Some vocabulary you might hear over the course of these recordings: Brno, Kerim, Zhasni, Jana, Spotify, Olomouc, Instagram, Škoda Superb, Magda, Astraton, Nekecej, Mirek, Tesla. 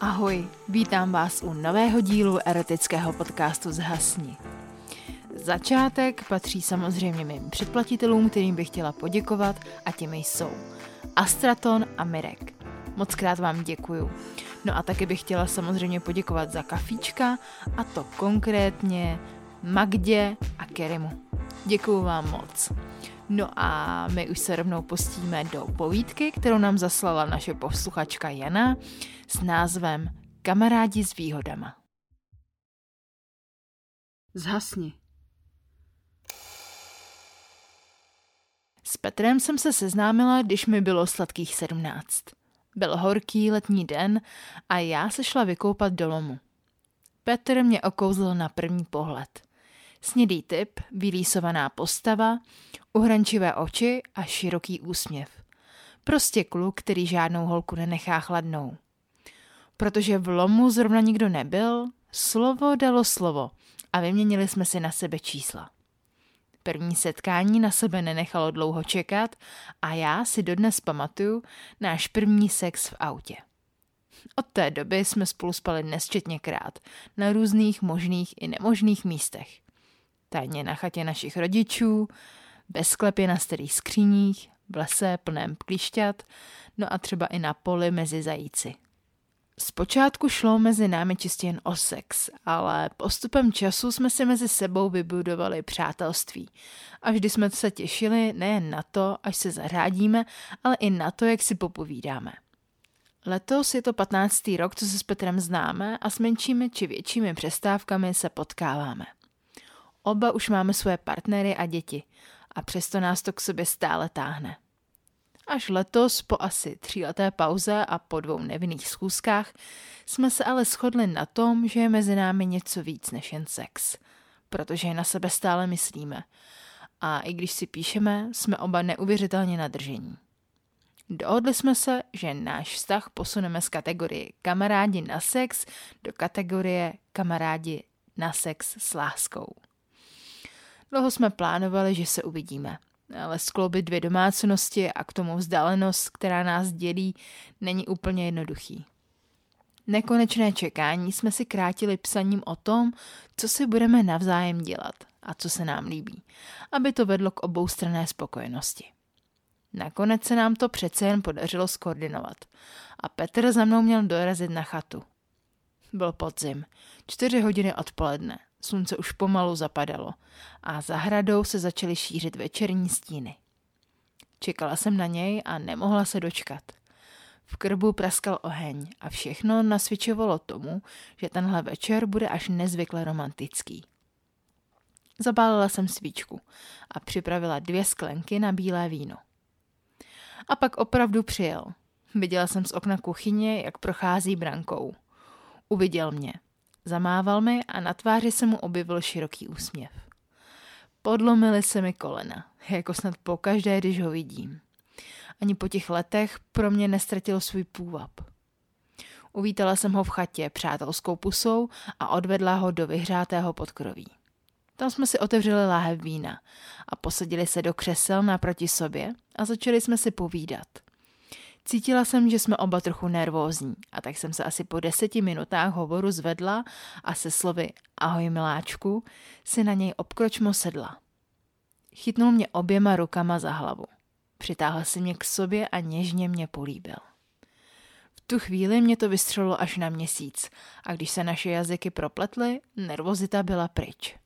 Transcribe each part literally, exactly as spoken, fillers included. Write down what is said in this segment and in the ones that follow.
Ahoj, vítám vás u nového dílu erotického podcastu Zhasni. Začátek patří samozřejmě mým předplatitelům, kterým bych chtěla poděkovat, a těmi jsou Astraton a Mirek. Moc krát vám děkuju. No a taky bych chtěla samozřejmě poděkovat za kafíčka, a to konkrétně Magdě a Kerimu. Děkuju vám moc. No a my už se rovnou pustíme do povídky, kterou nám zaslala naše posluchačka Jana s názvem Kamarádi s výhodama. Zhasni. S Petrem jsem se seznámila, když mi bylo sladkých sedmnáct. Byl horký letní den a já se šla vykoupat do lomu. Petr mě okouzl na první pohled. Snědý typ, vylísovaná postava, uhrančivé oči a široký úsměv. Prostě kluk, který žádnou holku nenechá chladnou. Protože v lomu zrovna nikdo nebyl, slovo dalo slovo a vyměnili jsme si na sebe čísla. První setkání na sebe nenechalo dlouho čekat a já si dodnes pamatuju náš první sex v autě. Od té doby jsme spolu spali nesčetněkrát na různých možných i nemožných místech. Tajně na chatě našich rodičů, ve sklepě na starých skříních, v lese plném klíšťat, no a třeba i na poli mezi zajíci. Zpočátku šlo mezi námi čistě jen o sex, ale postupem času jsme si mezi sebou vybudovali přátelství. A vždy jsme se těšili nejen na to, až se zařádíme, ale i na to, jak si popovídáme. Letos je to patnáctý rok, co se s Petrem známe a s menšími či většími přestávkami se potkáváme. Oba už máme svoje partnery a děti a přesto nás to k sobě stále táhne. Až letos, po asi tříleté pauze a po dvou nevinných schůzkách, jsme se ale shodli na tom, že je mezi námi něco víc než jen sex, protože na sebe stále myslíme a i když si píšeme, jsme oba neuvěřitelně nadržení. Dohodli jsme se, že náš vztah posuneme z kategorie kamarádi na sex do kategorie kamarádi na sex s láskou. Dlouho jsme plánovali, že se uvidíme, ale skloubit dvě domácnosti a k tomu vzdálenost, která nás dělí, není úplně jednoduchý. Nekonečné čekání jsme si krátili psaním o tom, co si budeme navzájem dělat a co se nám líbí, aby to vedlo k oboustranné spokojenosti. Nakonec se nám to přece jen podařilo zkoordinovat a Petr za mnou měl dorazit na chatu. Byl podzim, čtyři hodiny odpoledne. Slunce už pomalu zapadalo a za hradou se začaly šířit večerní stíny. Čekala jsem na něj a nemohla se dočkat. V krbu praskal oheň a všechno nasvědčovalo tomu, že tenhle večer bude až nezvykle romantický. Zabálila jsem svíčku a připravila dvě sklenky na bílé víno. A pak opravdu přijel. Viděla jsem z okna kuchyně, jak prochází brankou. Uviděl mě. Zamával mi a na tváři se mu objevil široký úsměv. Podlomily se mi kolena, jako snad pokaždé, když ho vidím. Ani po těch letech pro mě nestratil svůj půvab. Uvítala jsem ho v chatě přátelskou pusou a odvedla ho do vyhřátého podkroví. Tam jsme si otevřeli láhev vína a posadili se do křesel naproti sobě a začali jsme si povídat. Cítila jsem, že jsme oba trochu nervózní a tak jsem se asi po deseti minutách hovoru zvedla a se slovy ahoj miláčku si na něj obkročmo sedla. Chytnul mě oběma rukama za hlavu. Přitáhl si mě k sobě a něžně mě políbil. V tu chvíli mě to vystřelilo až na měsíc a když se naše jazyky propletly, nervozita byla pryč.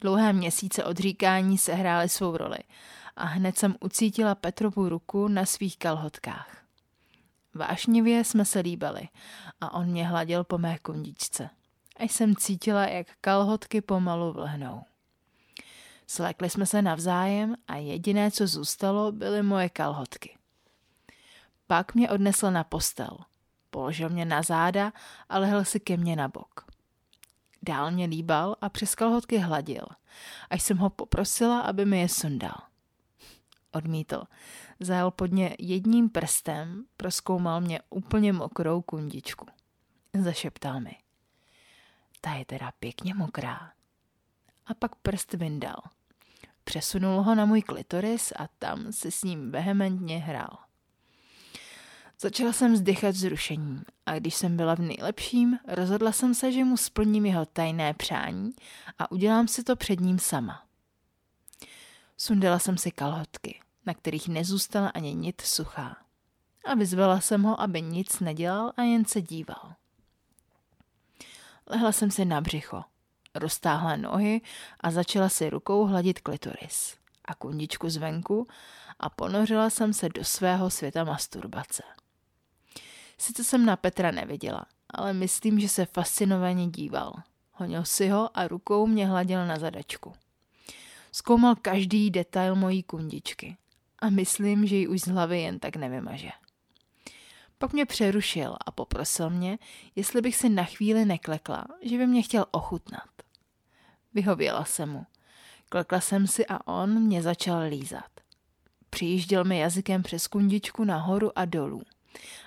Dlouhé měsíce odříkání sehrály svou roli a hned jsem ucítila Petrovu ruku na svých kalhotkách. Vášnivě jsme se líbali a on mě hladil po mé kondičce, až jsem cítila, jak kalhotky pomalu vlhnou. Slékli jsme se navzájem a jediné, co zůstalo, byly moje kalhotky. Pak mě odnesl na postel, položil mě na záda a lehl si ke mně na bok. Dál mě líbal a přes kalhotky hladil, až jsem ho poprosila, aby mi je sundal. Odmítl. Zajel pod mě jedním prstem, prozkoumal mě úplně mokrou kundičku. Zašeptal mi. Ta je teda pěkně mokrá. A pak prst vyndal. Přesunul ho na můj klitoris a tam si s ním vehementně hrál. Začala jsem vzdychat zrušením a když jsem byla v nejlepším, rozhodla jsem se, že mu splním jeho tajné přání a udělám si to před ním sama. Sundala jsem si kalhotky, na kterých nezůstala ani nit suchá. A vyzvala jsem ho, aby nic nedělal a jen se díval. Lehla jsem si na břicho, roztáhla nohy a začala si rukou hladit klitoris a kundičku zvenku a ponořila jsem se do svého světa masturbace. Sice jsem na Petra neviděla, ale myslím, že se fascinovaně díval. Honil si ho a rukou mě hladil na zadačku. Zkoumal každý detail mojí kundičky a myslím, že ji už z hlavy jen tak nevymaže. Pak mě přerušil a poprosil mě, jestli bych si na chvíli neklekla, že by mě chtěl ochutnat. Vyhověla jsem mu. Klekla jsem si a on mě začal lízat. Přijížděl mi jazykem přes kundičku nahoru a dolů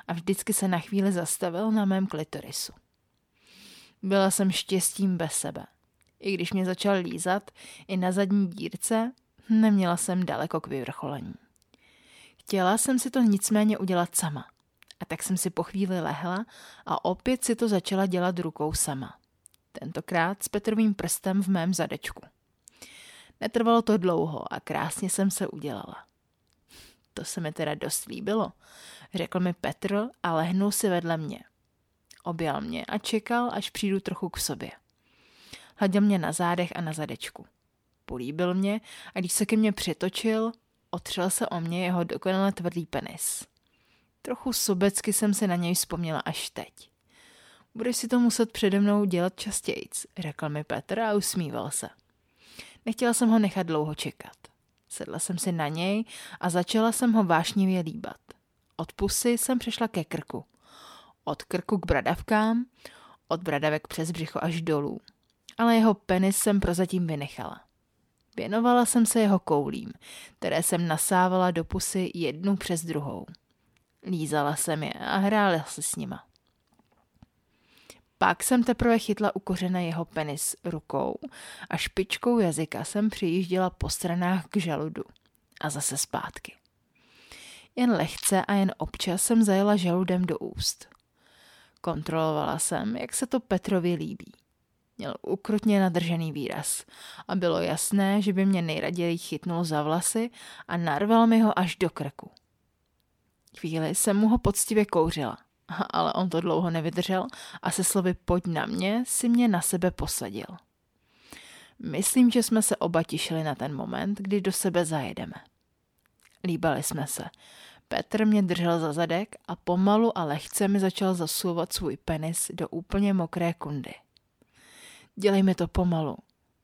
a vždycky se na chvíli zastavil na mém klitorisu. Byla jsem štěstím bez sebe. I když mě začal lízat, i na zadní dírce, neměla jsem daleko k vyvrcholení. Chtěla jsem si to nicméně udělat sama. A tak jsem si po chvíli lehla a opět si to začala dělat rukou sama. Tentokrát s Petrovým prstem v mém zadečku. Netrvalo to dlouho a krásně jsem se udělala. To se mi teda dost líbilo, řekl mi Petr a lehnul si vedle mě. Objal mě a čekal, až přijdu trochu k sobě. Hladil mě na zádech a na zadečku. Políbil mě a když se ke mně přitočil, otřel se o mě jeho dokonale tvrdý penis. Trochu sobecky jsem se na něj vzpomněla až teď. Budeš si to muset přede mnou dělat častějc, řekl mi Petr a usmíval se. Nechtěla jsem ho nechat dlouho čekat. Sedla jsem si na něj a začala jsem ho vášnivě líbat. Od pusy jsem přešla ke krku. Od krku k bradavkám, od bradavek přes břicho až dolů. Ale jeho penis jsem prozatím vynechala. Věnovala jsem se jeho koulím, které jsem nasávala do pusy jednu přes druhou. Lízala jsem je a hrála se s nima. Pak jsem teprve chytla u kořene jeho penis rukou a špičkou jazyka jsem přijížděla po stranách k žaludu a zase zpátky. Jen lehce a jen občas jsem zajela žaludem do úst. Kontrolovala jsem, jak se to Petrovi líbí. Měl ukrutně nadržený výraz a bylo jasné, že by mě nejraději chytnul za vlasy a narval mi ho až do krku. Chvíli jsem mu ho poctivě kouřila, ale on to dlouho nevydržel a se slovy pojď na mě si mě na sebe posadil. Myslím, že jsme se oba těšili na ten moment, kdy do sebe zajedeme. Líbali jsme se. Petr mě držel za zadek a pomalu a lehce mi začal zasouvat svůj penis do úplně mokré kundy. Dělej mi to pomalu.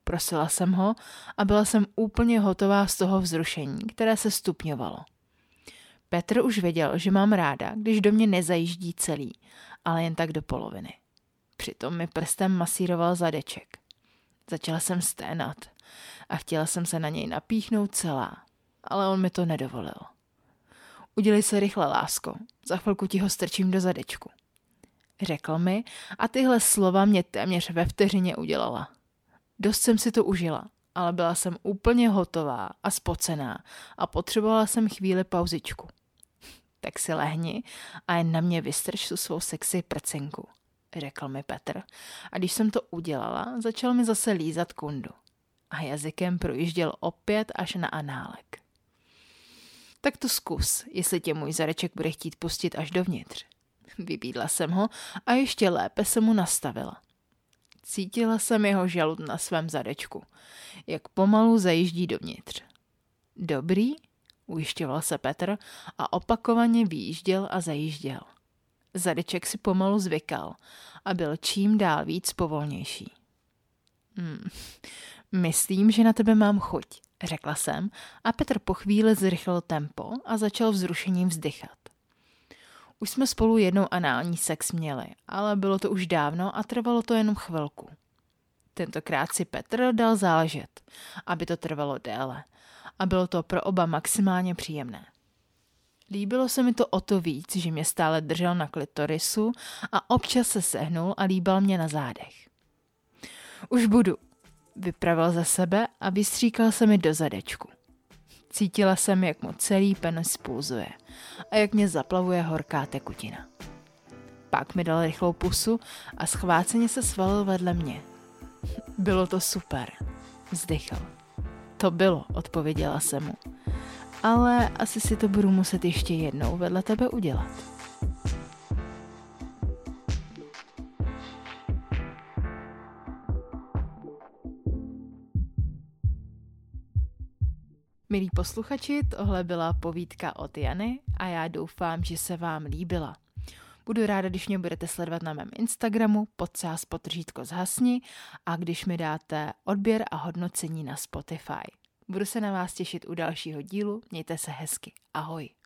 Prosila jsem ho a byla jsem úplně hotová z toho vzrušení, které se stupňovalo. Petr už věděl, že mám ráda, když do mě nezajíždí celý, ale jen tak do poloviny. Přitom mi prstem masíroval zadeček. Začala jsem sténat a chtěla jsem se na něj napíchnout celá, ale on mi to nedovolil. Udělej se rychle, lásko, za chvilku ti ho strčím do zadečku. Řekl mi a tyhle slova mě téměř ve vteřině udělala. Dost jsem si to užila, ale byla jsem úplně hotová a spocená a potřebovala jsem chvíli pauzičku. Tak si lehni a jen na mě vystrč tu svou sexy prcinku, řekl mi Petr. A když jsem to udělala, začal mi zase lízat kundu. A jazykem projížděl opět až na análek. Tak to zkus, jestli tě můj zadeček bude chtít pustit až dovnitř. Vybídla jsem ho a ještě lépe se mu nastavila. Cítila jsem jeho žalud na svém zadečku, jak pomalu zajíždí dovnitř. Dobrý? Ujišťoval se Petr a opakovaně vyjížděl a zajížděl. Zadeček si pomalu zvykal a byl čím dál víc povolnější. Hmm. Myslím, že na tebe mám chuť, řekla jsem a Petr po chvíli zrychlil tempo a začal vzrušením vzdychat. Už jsme spolu jednou anální sex měli, ale bylo to už dávno a trvalo to jenom chvilku. Tentokrát si Petr dal záležet, aby to trvalo déle. A bylo to pro oba maximálně příjemné. Líbilo se mi to o to víc, že mě stále držel na klitorisu a občas se sehnul a líbal mě na zádech. Už budu, vypravil za sebe a vystříkal se mi do zadečku. Cítila jsem, jak mu celý penis spulzuje a jak mě zaplavuje horká tekutina. Pak mi dal rychlou pusu a schváceně se svalil vedle mě. Bylo to super, vzdychal. To bylo, odpověděla jsem mu. Ale asi si to budu muset ještě jednou vedle tebe udělat. Milí posluchači, tohle byla povídka od Jany a já doufám, že se vám líbila. Budu ráda, když mě budete sledovat na mém Instagramu podcast potržítko Zhasni a když mi dáte odběr a hodnocení na Spotify. Budu se na vás těšit u dalšího dílu, mějte se hezky, ahoj.